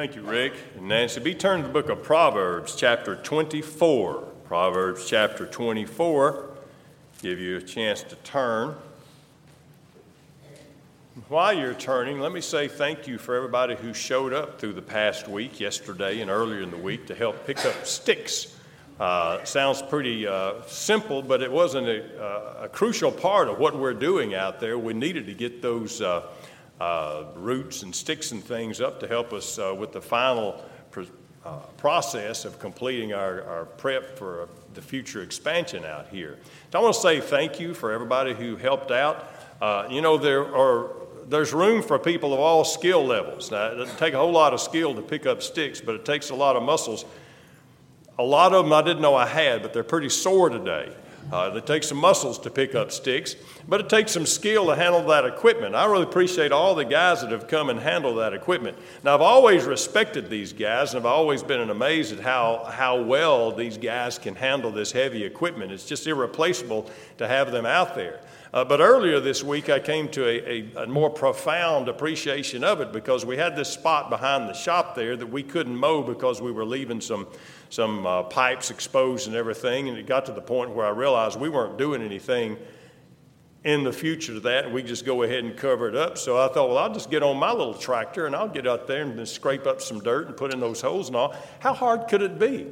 Thank you, Rick and Nancy. Be turned to the book of Proverbs, chapter 24. Proverbs, chapter 24. Give you a chance to turn. While you're turning, let me say thank you for everybody who showed up through the past week, yesterday and earlier in the week, to help pick up sticks. Sounds pretty simple, but it wasn't a crucial part of what we're doing out there. We needed to get those roots and sticks and things up to help us with the final process of completing our prep for the future expansion out here. So I want to say thank you for everybody who helped out. There's room for people of all skill levels. Now, it doesn't take a whole lot of skill to pick up sticks, but it takes a lot of muscles. A lot of them I didn't know I had, but they're pretty sore today. It takes some muscles to pick up sticks, but it takes some skill to handle that equipment. I really appreciate all the guys that have come and handled that equipment. Now, I've always respected these guys, and I've always been amazed at how well these guys can handle this heavy equipment. It's just irreplaceable to have them out there. But earlier this week, I came to a more profound appreciation of it, because we had this spot behind the shop there that we couldn't mow because we were leaving some pipes exposed and everything. And it got to the point where I realized we weren't doing anything in the future to that, and we just go ahead and cover it up. So I thought, well, I'll just get on my little tractor and I'll get out there and scrape up some dirt and put in those holes and all. How hard could it be?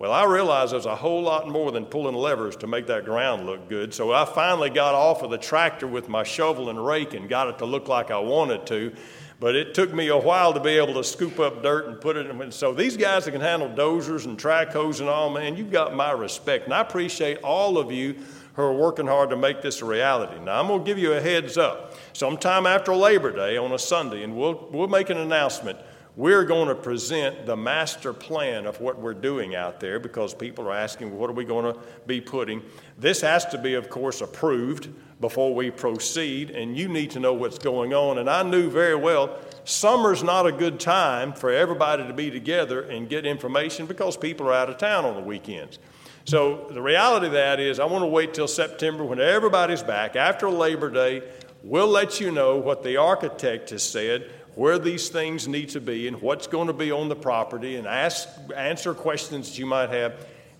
Well, I realized there's a whole lot more than pulling levers to make that ground look good. So I finally got off of the tractor with my shovel and rake and got it to look like I wanted to. But it took me a while to be able to scoop up dirt and put it in. So these guys that can handle dozers and track hoes and all, man, you've got my respect. And I appreciate all of you who are working hard to make this a reality. Now, I'm going to give you a heads up. Sometime after Labor Day on a Sunday, and we'll make an announcement. We're going to present the master plan of what we're doing out there, because people are asking, what are we going to be putting? This has to be, of course, approved before we proceed, and you need to know what's going on. And I knew very well summer's not a good time for everybody to be together and get information, because people are out of town on the weekends. So the reality of that is I want to wait till September when everybody's back. After Labor Day, we'll let you know what the architect has said, where these things need to be and what's going to be on the property, and answer questions that you might have.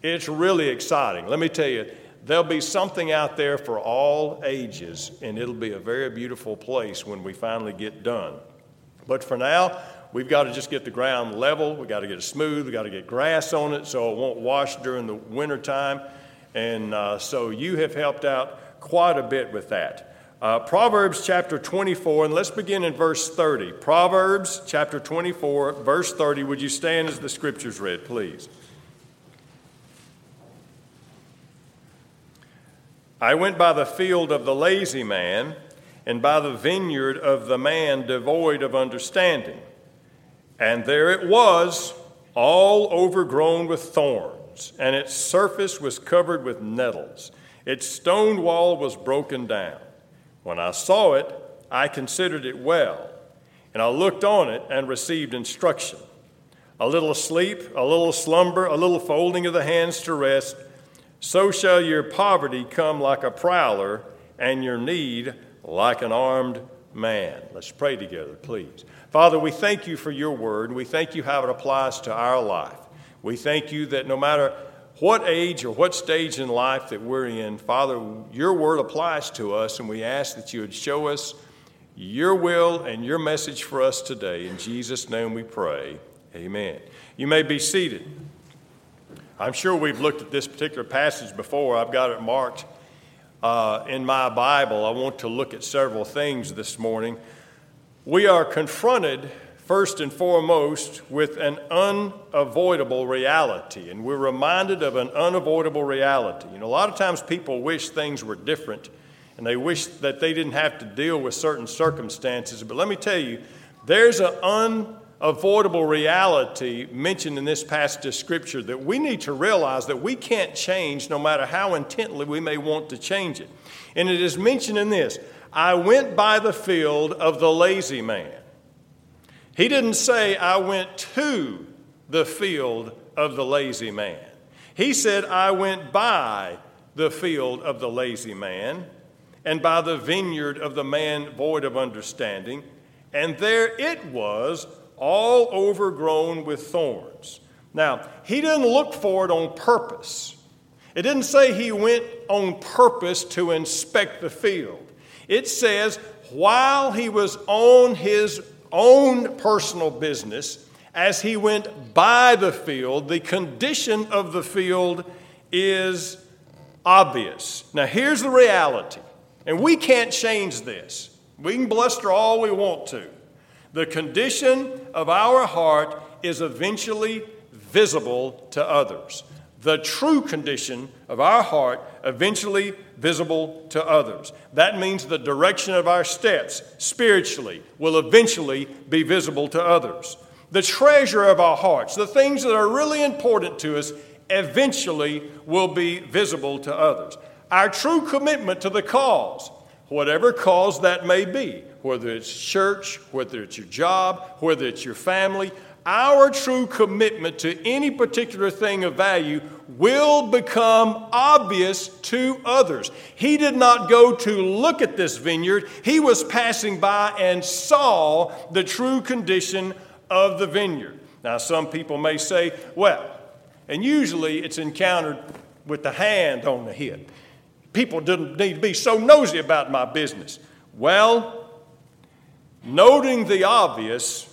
It's really exciting. Let me tell you, there'll be something out there for all ages, and it'll be a very beautiful place when we finally get done. But for now, we've got to just get the ground level. We've got to get it smooth. We've got to get grass on it so it won't wash during the wintertime. And so you have helped out quite a bit with that. Proverbs chapter 24, and let's begin in verse 30. Proverbs chapter 24, verse 30. Would you stand as the scriptures read, please? I went by the field of the lazy man, and by the vineyard of the man devoid of understanding. And there it was, all overgrown with thorns, and its surface was covered with nettles. Its stone wall was broken down. When I saw it, I considered it well, and I looked on it and received instruction. A little sleep, a little slumber, a little folding of the hands to rest, so shall your poverty come like a prowler, and your need like an armed man. Let's pray together, please. Father, we thank you for your word. We thank you how it applies to our life. We thank you that no matter what age or what stage in life that we're in, Father, your word applies to us, and we ask that you would show us your will and your message for us today. In Jesus' name we pray, amen. You may be seated. I'm sure we've looked at this particular passage before. I've got it marked in my Bible. I want to look at several things this morning. We are confronted first and foremost with an unavoidable reality, and we're reminded of an unavoidable reality. You know, a lot of times people wish things were different, and they wish that they didn't have to deal with certain circumstances. But let me tell you, there's an unavoidable reality mentioned in this passage of Scripture that we need to realize that we can't change no matter how intently we may want to change it. And it is mentioned in this, I went by the field of the lazy man. He didn't say, I went to the field of the lazy man. He said, I went by the field of the lazy man and by the vineyard of the man void of understanding. And there it was, all overgrown with thorns. Now, he didn't look for it on purpose. It didn't say he went on purpose to inspect the field. It says while he was on his own personal business, as he went by the field, the condition of the field is obvious. Now, here's the reality, and we can't change this. We can bluster all we want to. The condition of our heart is eventually visible to others. The true condition of our heart eventually visible to others. That means the direction of our steps spiritually will eventually be visible to others. The treasure of our hearts, the things that are really important to us, eventually will be visible to others. Our true commitment to the cause, whatever cause that may be, whether it's church, whether it's your job, whether it's your family, our true commitment to any particular thing of value will become obvious to others. He did not go to look at this vineyard. He was passing by and saw the true condition of the vineyard. Now, some people may say, well, and usually it's encountered with the hand on the hip. People didn't need to be so nosy about my business. Well, noting the obvious,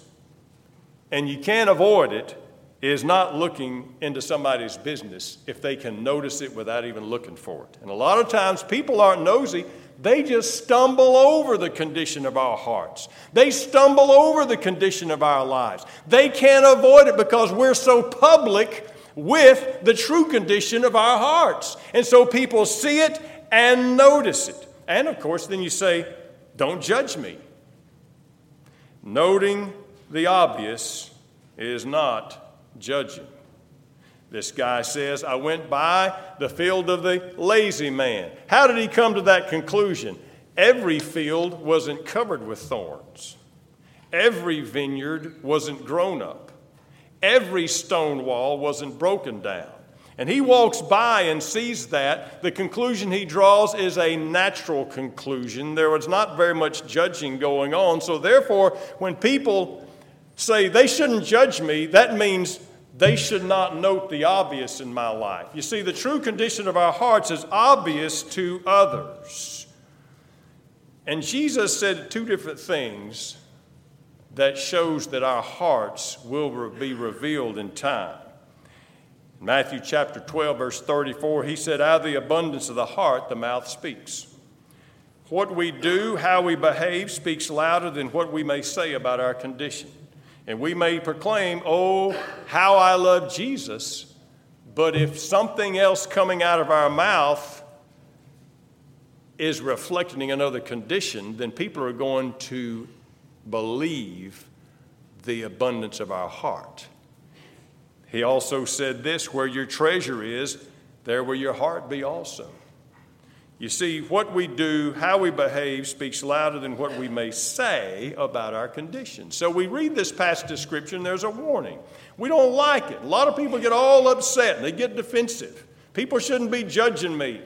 and you can't avoid it, is not looking into somebody's business if they can notice it without even looking for it. And a lot of times people aren't nosy. They just stumble over the condition of our hearts. They stumble over the condition of our lives. They can't avoid it because we're so public with the true condition of our hearts. And so people see it and notice it. And of course, then you say, don't judge me. Noting the obvious is not judging. This guy says, I went by the field of the lazy man. How did he come to that conclusion? Every field wasn't covered with thorns. Every vineyard wasn't grown up. Every stone wall wasn't broken down. And he walks by and sees that. The conclusion he draws is a natural conclusion. There was not very much judging going on. So therefore, when people say they shouldn't judge me, that means they should not note the obvious in my life. You see, the true condition of our hearts is obvious to others. And Jesus said two different things that shows that our hearts will be revealed in time. In Matthew chapter 12, verse 34, he said, out of the abundance of the heart, the mouth speaks. What we do, how we behave, speaks louder than what we may say about our condition. And we may proclaim, oh, how I love Jesus, but if something else coming out of our mouth is reflecting another condition, then people are going to believe the abundance of our heart. He also said this, where your treasure is, there will your heart be also. You see, what we do, how we behave, speaks louder than what we may say about our condition. So we read this passage of Scripture, and there's a warning. We don't like it. A lot of people get all upset, and they get defensive. People shouldn't be judging me.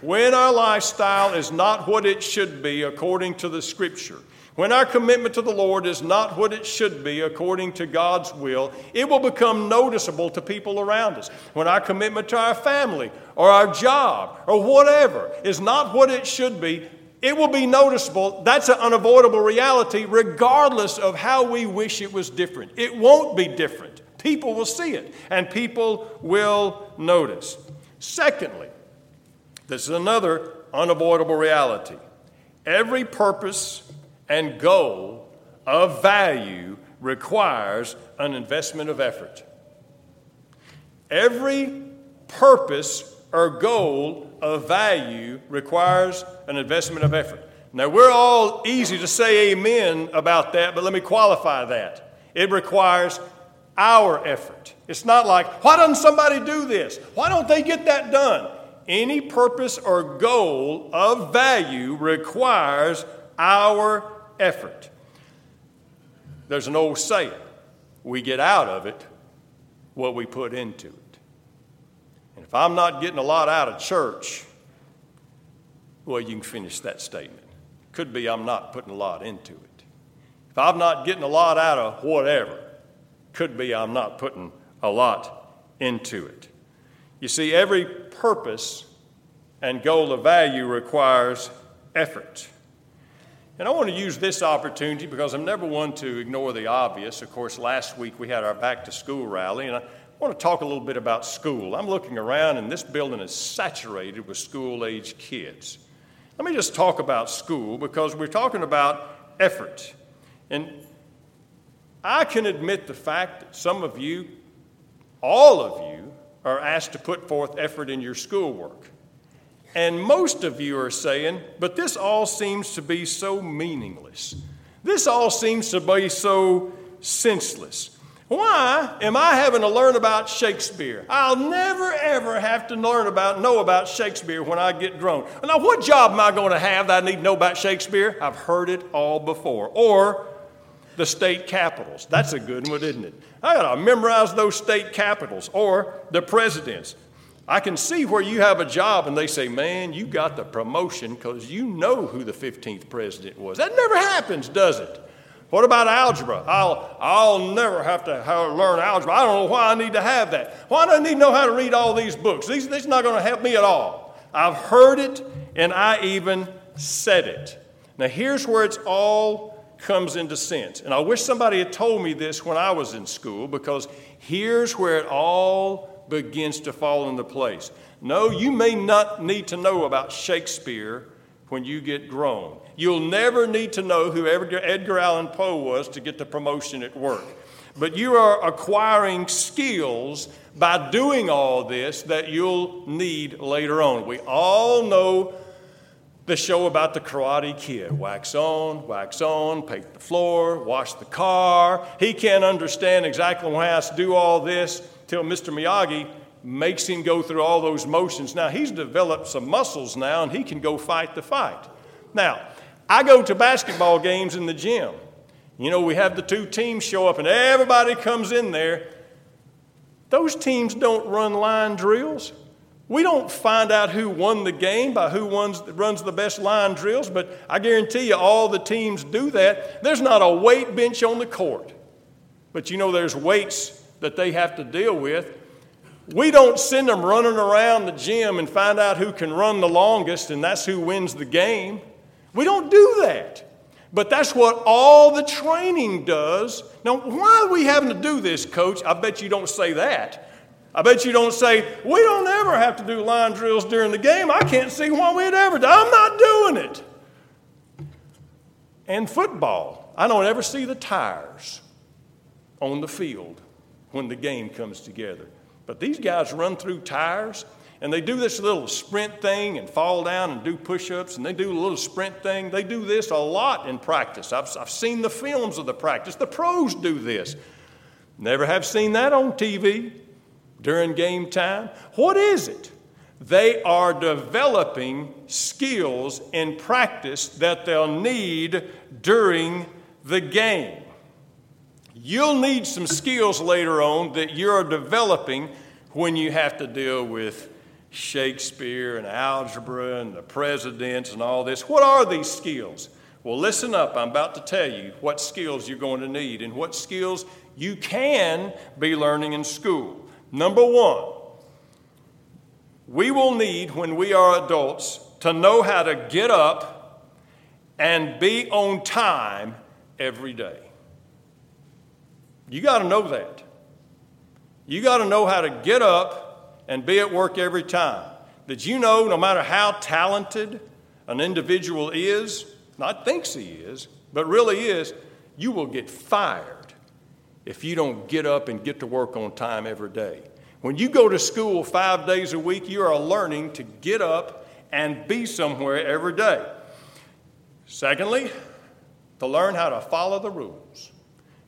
When our lifestyle is not what it should be according to the Scripture, when our commitment to the Lord is not what it should be according to God's will, it will become noticeable to people around us. When our commitment to our family or our job or whatever is not what it should be, it will be noticeable. That's an unavoidable reality regardless of how we wish it was different. It won't be different. People will see it and people will notice. Secondly, this is another unavoidable reality. Every purpose and goal of value requires an investment of effort. Every purpose or goal of value requires an investment of effort. Now, we're all easy to say amen about that, but let me qualify that. It requires our effort. It's not like, why doesn't somebody do this? Why don't they get that done? Any purpose or goal of value requires our effort. There's an old saying, we get out of it what we put into it. And if I'm not getting a lot out of church, well, you can finish that statement. Could be I'm not putting a lot into it. If I'm not getting a lot out of whatever, could be I'm not putting a lot into it. You see, every purpose and goal of value requires effort. And I want to use this opportunity because I'm never one to ignore the obvious. Of course, last week we had our back to school rally, and I want to talk a little bit about school. I'm looking around, and this building is saturated with school-age kids. Let me just talk about school because we're talking about effort. And I can admit the fact that some of you, all of you, are asked to put forth effort in your schoolwork. And most of you are saying, but this all seems to be so meaningless. This all seems to be so senseless. Why am I having to learn about Shakespeare? I'll never, ever have to know about Shakespeare when I get grown. Now, what job am I going to have that I need to know about Shakespeare? I've heard it all before. Or the state capitals. That's a good one, isn't it? I got to memorize those state capitals. Or the presidents. I can see where you have a job and they say, man, you got the promotion because you know who the 15th president was. That never happens, does it? What about algebra? I'll never have to learn algebra. I don't know why I need to have that. Why do I need to know how to read all these books? These are not going to help me at all. I've heard it and I even said it. Now here's where it's all comes into sense. And I wish somebody had told me this when I was in school because here's where it all begins to fall into place. No, you may not need to know about Shakespeare when you get grown. You'll never need to know who Edgar Allan Poe was to get the promotion at work. But you are acquiring skills by doing all this that you'll need later on. We all know the show about the Karate Kid. Wax on, wax on, paint the floor, wash the car. He can't understand exactly why I do all this till Mr. Miyagi makes him go through all those motions. Now, he's developed some muscles now, and he can go fight the fight. Now, I go to basketball games in the gym. You know, we have the two teams show up, and everybody comes in there. Those teams don't run line drills. We don't find out who won the game by who runs the best line drills, but I guarantee you all the teams do that. There's not a weight bench on the court, but you know there's weights that they have to deal with. We don't send them running around the gym and find out who can run the longest, and that's who wins the game. We don't do that. But that's what all the training does. Now, why are we having to do this, Coach? I bet you don't say that. I bet you don't say, we don't ever have to do line drills during the game. I can't see why we'd ever do. I'm not doing it. And football, I don't ever see the tires on the field when the game comes together. But these guys run through tires, and they do this little sprint thing and fall down and do push-ups, and they do a little sprint thing. They do this a lot in practice. I've seen the films of the practice. The pros do this. Never have seen that on TV during game time. What is it? They are developing skills in practice that they'll need during the game. You'll need some skills later on that you're developing when you have to deal with Shakespeare and algebra and the presidents and all this. What are these skills? Well, listen up. I'm about to tell you what skills you're going to need and what skills you can be learning in school. Number one, we will need, when we are adults, to know how to get up and be on time every day. You got to know that. You got to know how to get up and be at work every time. Did you know no matter how talented an individual is, not thinks he is, but really is, you will get fired if you don't get up and get to work on time every day. When you go to school 5 days a week, you are learning to get up and be somewhere every day. Secondly, to learn how to follow the rules.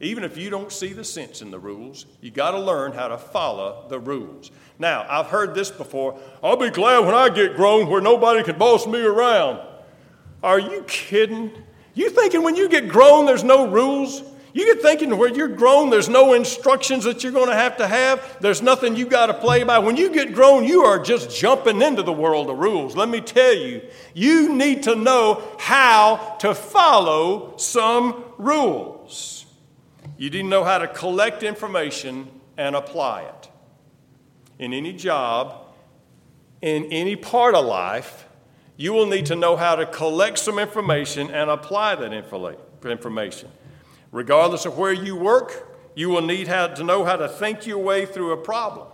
Even if you don't see the sense in the rules, you got to learn how to follow the rules. Now, I've heard this before. I'll be glad when I get grown where nobody can boss me around. Are you kidding? You thinking when you get grown there's no rules? You get thinking where you're grown there's no instructions that you're going to have? There's nothing you got to play by? When you get grown, you are just jumping into the world of rules. Let me tell you, you need to know how to follow some rule. goals. You need to know how to collect information and apply it. In any job, in any part of life, you will need to know how to collect some information and apply that information. Regardless of where you work, you will need to know how to think your way through a problem,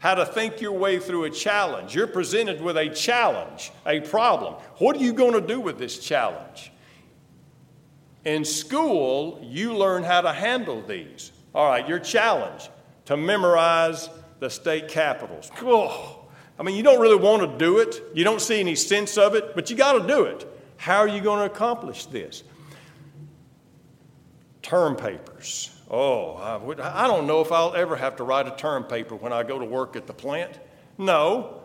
how to think your way through a challenge. You're presented with a challenge, a problem. What are you going to do with this challenge? In school, you learn how to handle these. All right, your challenge, to memorize the state capitals. Oh, I mean, you don't really want to do it. You don't see any sense of it, but you got to do it. How are you going to accomplish this? Term papers. Oh, I don't know if I'll ever have to write a term paper when I go to work at the plant. No,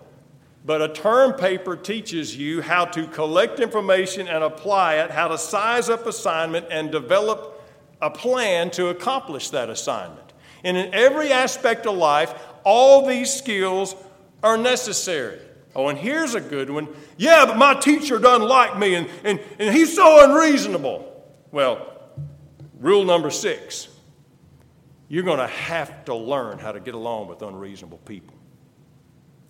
but a term paper teaches you how to collect information and apply it, how to size up assignment and develop a plan to accomplish that assignment. And in every aspect of life, all these skills are necessary. Oh, and here's a good one. Yeah, but my teacher doesn't like me, and he's so unreasonable. Well, rule number 6. You're going to have to learn how to get along with unreasonable people.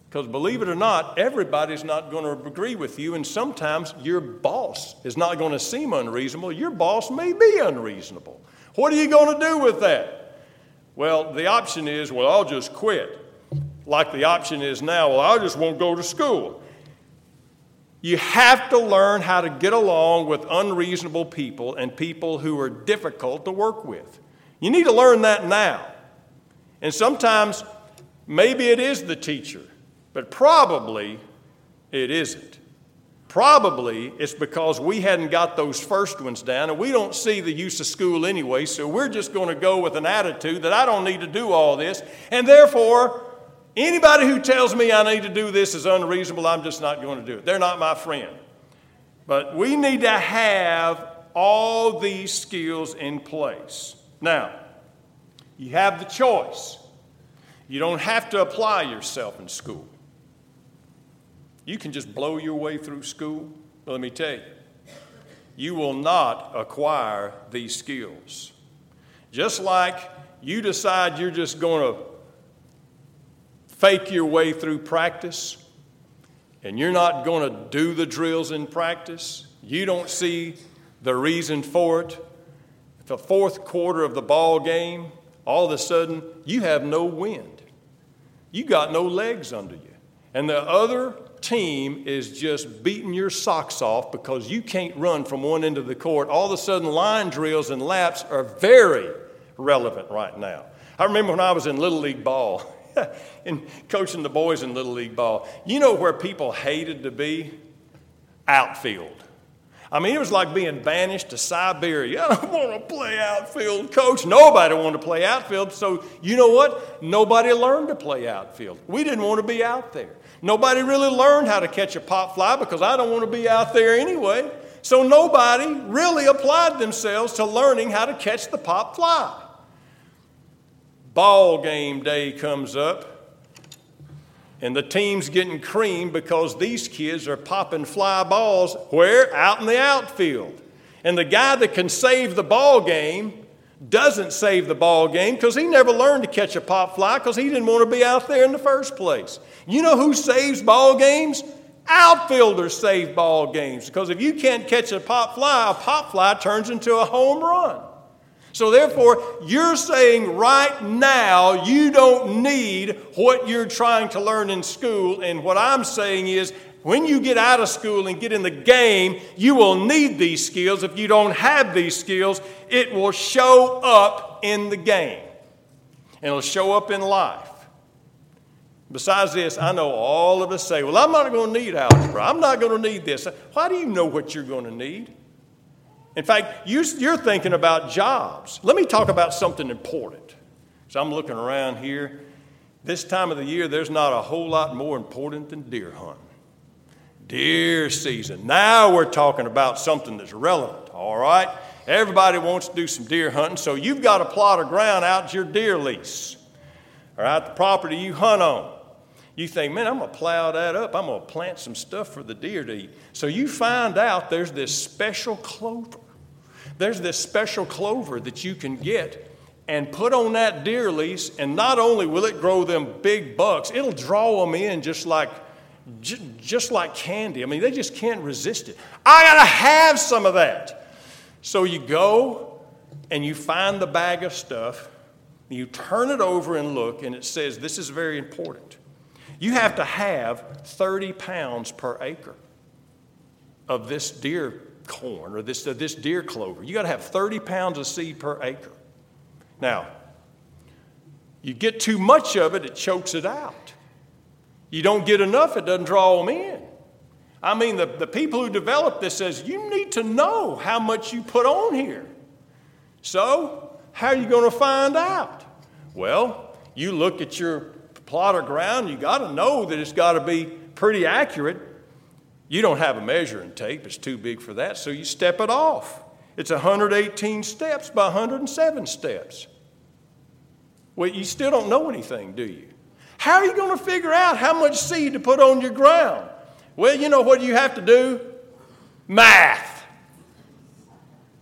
Because believe it or not, everybody's not going to agree with you, and sometimes your boss is not going to seem unreasonable. Your boss may be unreasonable. What are you going to do with that? Well, the option is, well, I'll just quit. Like the option is now, well, I just won't go to school. You have to learn how to get along with unreasonable people and people who are difficult to work with. You need to learn that now. And sometimes, maybe it is the teacher, but probably it isn't. Probably it's because we hadn't got those first ones down, and we don't see the use of school anyway, so we're just going to go with an attitude that I don't need to do all this, and therefore, anybody who tells me I need to do this is unreasonable, I'm just not going to do it. They're not my friend. But we need to have all these skills in place. Now, you have the choice. You don't have to apply yourself in school. You can just blow your way through school. But let me tell you, you will not acquire these skills. Just like you decide you're just going to fake your way through practice, and you're not going to do the drills in practice, you don't see the reason for it. The fourth quarter of the ball game, all of a sudden, you have no wind. You got no legs under you. And the other team is just beating your socks off because you can't run from one end of the court. All of a sudden, line drills and laps are very relevant right now. I remember when I was in Little League ball, and coaching the boys in Little League ball, you know where people hated to be? Outfield. I mean, it was like being banished to Siberia. I don't want to play outfield, coach. Nobody wanted to play outfield. So you know what? Nobody learned to play outfield. We didn't want to be out there. Nobody really learned how to catch a pop fly because I don't want to be out there anyway. So nobody really applied themselves to learning how to catch the pop fly. Ball game day comes up. And the team's getting creamed because these kids are popping fly balls where? Out in the outfield. And the guy that can save the ball game doesn't save the ball game because he never learned to catch a pop fly because he didn't want to be out there in the first place. You know who saves ball games? Outfielders save ball games because if you can't catch a pop fly turns into a home run. So therefore, you're saying right now you don't need what you're trying to learn in school. And what I'm saying is when you get out of school and get in the game, you will need these skills. If you don't have these skills, it will show up in the game. And it'll show up in life. Besides this, I know all of us say, well, I'm not going to need algebra. I'm not going to need this. Why do you know what you're going to need? In fact, you're thinking about jobs. Let me talk about something important. So I'm looking around here. This time of the year, there's not a whole lot more important than deer hunting. Deer season. Now we're talking about something that's relevant, all right? Everybody wants to do some deer hunting, so you've got a plot of ground out your deer lease, all right, the property you hunt on. You think, man, I'm going to plow that up. I'm going to plant some stuff for the deer to eat. So you find out there's this special clover there's this special clover that you can get and put on that deer lease, and not only will it grow them big bucks, it'll draw them in just like candy. I mean, they just can't resist it. I got to have some of that. So you go and you find the bag of stuff, you turn it over and look, and it says, this is very important. You have to have 30 pounds per acre of this deer corn or this deer clover. You got to have 30 pounds of seed per acre. Now, you get too much of it, it chokes it out. You don't get enough, it doesn't draw them in. I mean, the people who developed this says, you need to know how much you put on here. So, how are you going to find out? Well, you look at your plot of ground, you got to know that it's got to be pretty accurate. You don't have a measuring tape, it's too big for that, so you step it off. It's 118 steps by 107 steps. Well, you still don't know anything, do you? How are you going to figure out how much seed to put on your ground? Well, you know what you have to do? Math.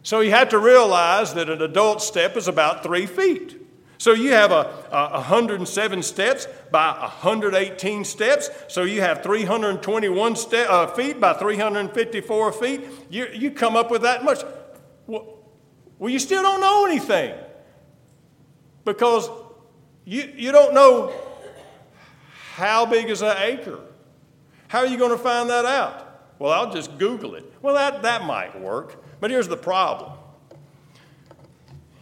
So you have to realize that an adult step is about 3 feet. So you have 107 steps by 118 steps. So you have 321 feet by 354 feet. You come up with that much. Well, you still don't know anything because you don't know how big is an acre. How are you going to find that out? Well, I'll just Google it. Well, that might work, but here's the problem.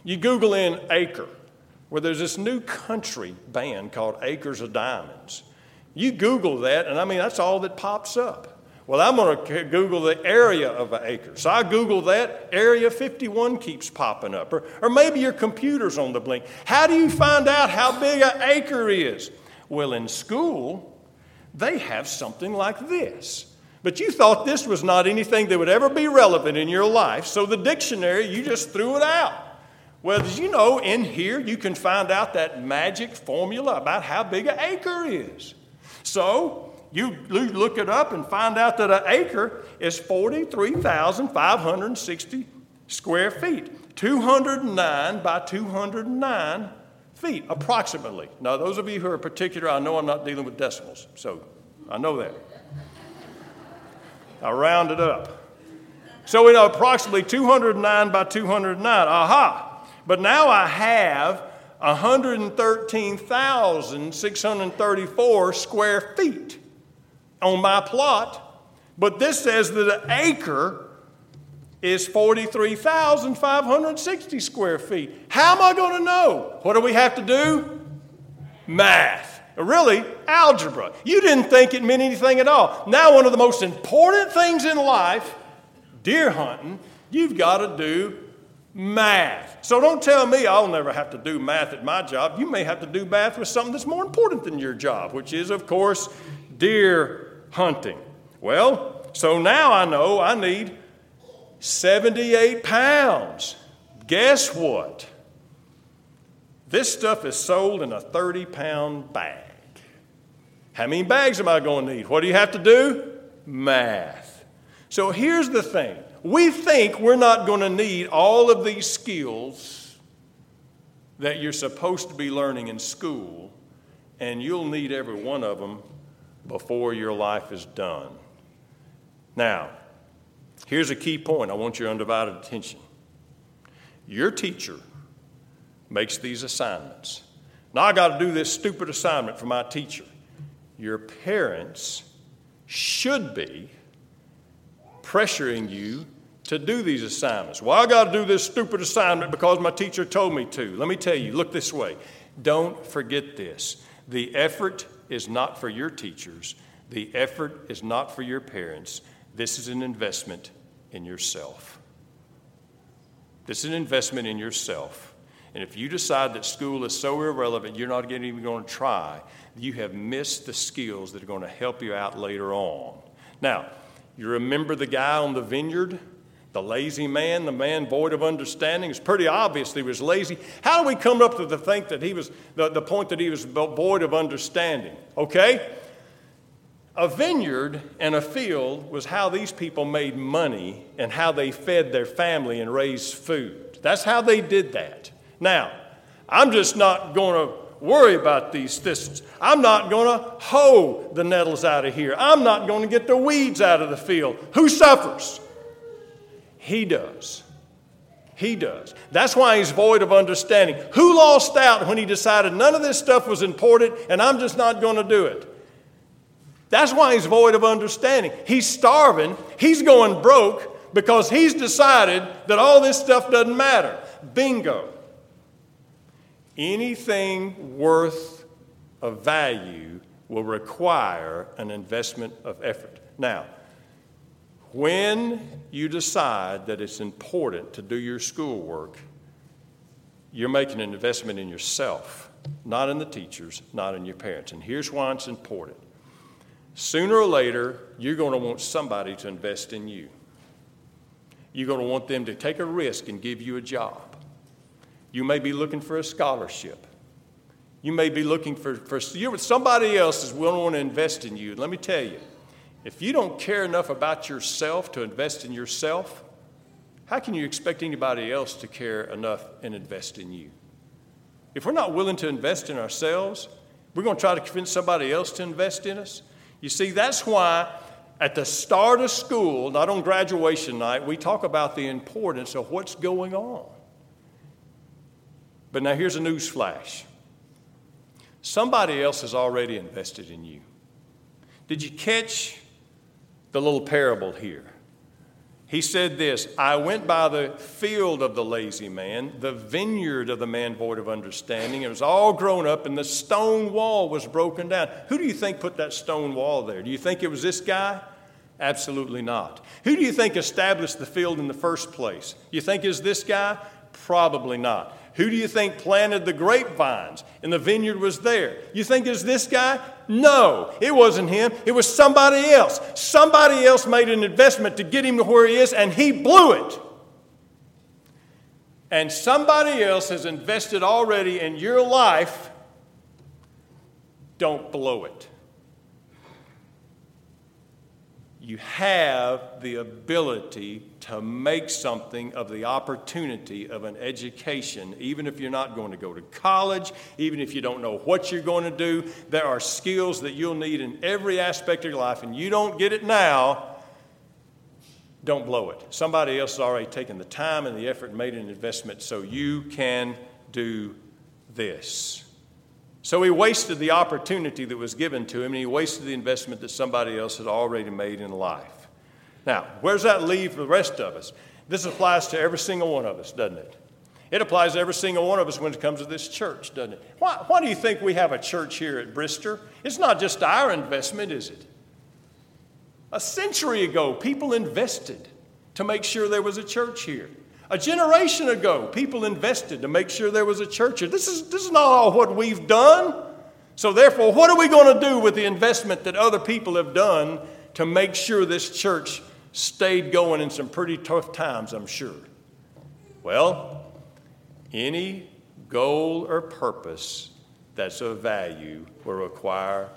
You Google in acre, where there's this new country band called Acres of Diamonds. You Google that, and I mean, that's all that pops up. Well, I'm going to Google the area of an acre. So I Google that, area 51 keeps popping up. Or maybe your computer's on the blink. How do you find out how big an acre is? Well, in school, they have something like this. But you thought this was not anything that would ever be relevant in your life, so the dictionary, you just threw it out. Well, as you know, in here, you can find out that magic formula about how big an acre is. So you look it up and find out that an acre is 43,560 square feet, 209 by 209 feet, approximately. Now, those of you who are particular, I know I'm not dealing with decimals, so I know that. I round it up. So we know approximately 209 by 209. Aha! But now I have 113,634 square feet on my plot, but this says that an acre is 43,560 square feet. How am I going to know? What do we have to do? Math. Really, algebra. You didn't think it meant anything at all. Now, one of the most important things in life, deer hunting, you've got to do math. So don't tell me I'll never have to do math at my job. You may have to do math with something that's more important than your job, which is, of course, deer hunting. Well, so now I know I need 78 pounds. Guess what? This stuff is sold in a 30-pound bag. How many bags am I going to need? What do you have to do? Math. So here's the thing. We think we're not going to need all of these skills that you're supposed to be learning in school, and you'll need every one of them before your life is done. Now, here's a key point. I want your undivided attention. Your teacher makes these assignments. Now I got to do this stupid assignment for my teacher. Your parents should be pressuring you to do these assignments. Well, I got to do this stupid assignment because my teacher told me to. Let me tell you, look this way. Don't forget this. The effort is not for your teachers. The effort is not for your parents. This is an investment in yourself. This is an investment in yourself. And if you decide that school is so irrelevant, you're not even going to try, you have missed the skills that are going to help you out later on. Now, you remember the guy on the vineyard? The lazy man, the man void of understanding. It's pretty obvious he was lazy. How do we come up to the point that he was void of understanding? Okay? A vineyard and a field was how these people made money and how they fed their family and raised food. That's how they did that. Now, I'm just not going to worry about these thistles. I'm not going to hoe the nettles out of here. I'm not going to get the weeds out of the field. Who suffers? He does. He does. That's why he's void of understanding. Who lost out when he decided none of this stuff was important and I'm just not going to do it? That's why he's void of understanding. He's starving. He's going broke because he's decided that all this stuff doesn't matter. Bingo. Anything worth of value will require an investment of effort. Now, when you decide that it's important to do your schoolwork, you're making an investment in yourself, not in the teachers, not in your parents. And here's why it's important. Sooner or later, you're going to want somebody to invest in you. You're going to want them to take a risk and give you a job. You may be looking for a scholarship. You may be looking for somebody else is going to want to invest in you. Let me tell you, if you don't care enough about yourself to invest in yourself, how can you expect anybody else to care enough and invest in you? If we're not willing to invest in ourselves, we're going to try to convince somebody else to invest in us. You see, that's why at the start of school, not on graduation night, we talk about the importance of what's going on. But now here's a news flash. Somebody else has already invested in you. Did you catch the little parable here? He said this, I went by the field of the lazy man, the vineyard of the man void of understanding. It was all grown up and the stone wall was broken down. Who do you think put that stone wall there? Do you think it was this guy? Absolutely not. Who do you think established the field in the first place? You think it was this guy? Probably not. Who do you think planted the grapevines and the vineyard was there? You think it's this guy? No, it wasn't him. It was somebody else. Somebody else made an investment to get him to where he is, and he blew it. And somebody else has invested already in your life. Don't blow it. You have the ability to make something of the opportunity of an education, even if you're not going to go to college, even if you don't know what you're going to do. There are skills that you'll need in every aspect of your life, and you don't get it now, don't blow it. Somebody else has already taken the time and the effort and made an investment, so you can do this. So he wasted the opportunity that was given to him, and he wasted the investment that somebody else had already made in life. Now, where does that leave the rest of us? This applies to every single one of us, doesn't it? It applies to every single one of us when it comes to this church, doesn't it? Why do you think we have a church here at Brister? It's not just our investment, is it? A century ago, people invested to make sure there was a church here. A generation ago, people invested to make sure there was a church here. This is not all what we've done. So therefore, what are we going to do with the investment that other people have done to make sure this church stayed going in some pretty tough times, I'm sure? Well, any goal or purpose that's of value will require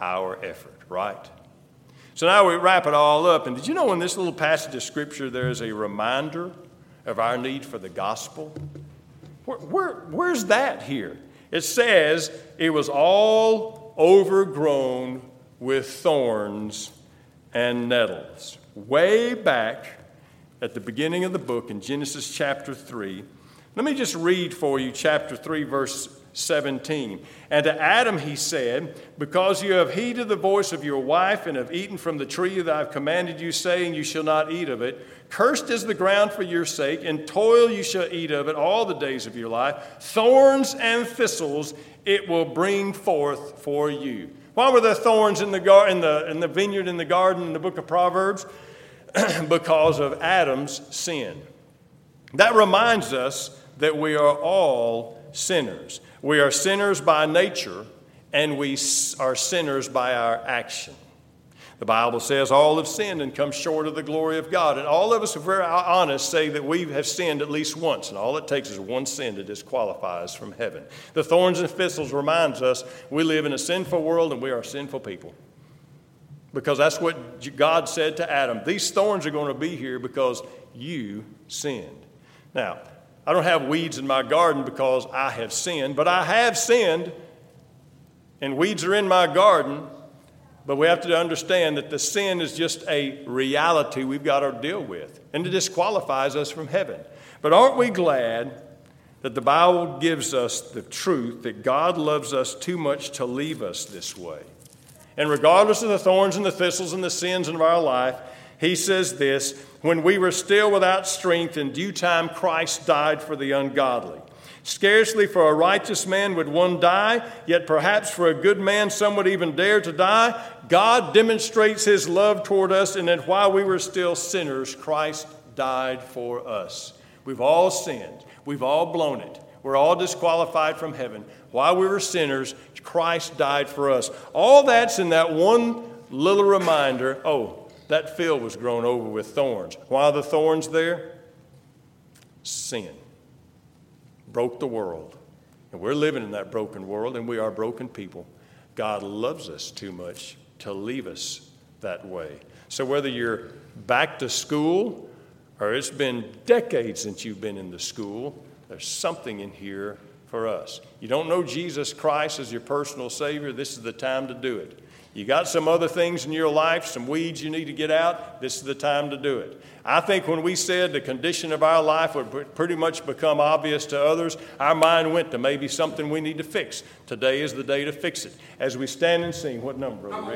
our effort, right? So now we wrap it all up. And did you know in this little passage of Scripture there is a reminder of our need for the gospel? Where's that here? It says it was all overgrown with thorns and nettles. Way back at the beginning of the book in Genesis chapter 3. Let me just read for you chapter 3 verse 17. And to Adam he said, because you have heeded the voice of your wife and have eaten from the tree that I have commanded you, saying you shall not eat of it. Cursed is the ground for your sake, and toil you shall eat of it all the days of your life. Thorns and thistles it will bring forth for you. Why were there thorns in the vineyard, in the garden, in the book of Proverbs? Because of Adam's sin. That reminds us that we are all sinners. We are sinners by nature, and we are sinners by our action. The Bible says all have sinned and come short of the glory of God. And all of us, if we're honest, say that we have sinned at least once. And all it takes is one sin to disqualify us from heaven. The thorns and thistles reminds us we live in a sinful world and we are sinful people. Because that's what God said to Adam. These thorns are going to be here because you sinned. Now, I don't have weeds in my garden because I have sinned, but I have sinned and weeds are in my garden. But we have to understand that the sin is just a reality we've got to deal with, and it disqualifies us from heaven. But aren't we glad that the Bible gives us the truth that God loves us too much to leave us this way? And regardless of the thorns and the thistles and the sins of our life, he says this, when we were still without strength, in due time Christ died for the ungodly. Scarcely for a righteous man would one die, yet perhaps for a good man some would even dare to die. God demonstrates his love toward us, and that while we were still sinners, Christ died for us. We've all sinned. We've all blown it. We're all disqualified from heaven. While we were sinners, Christ died for us. All that's in that one little reminder, oh, that field was grown over with thorns. Why are the thorns there? Sin broke the world. And we're living in that broken world, and we are broken people. God loves us too much to leave us that way. So whether you're back to school or it's been decades since you've been in the school, there's something in here for us. You don't know Jesus Christ as your personal Savior, this is the time to do it. You got some other things in your life, some weeds you need to get out, this is the time to do it. I think when we said the condition of our life would pretty much become obvious to others, our mind went to maybe something we need to fix. Today is the day to fix it. As we stand and sing, what number, Brother Rick?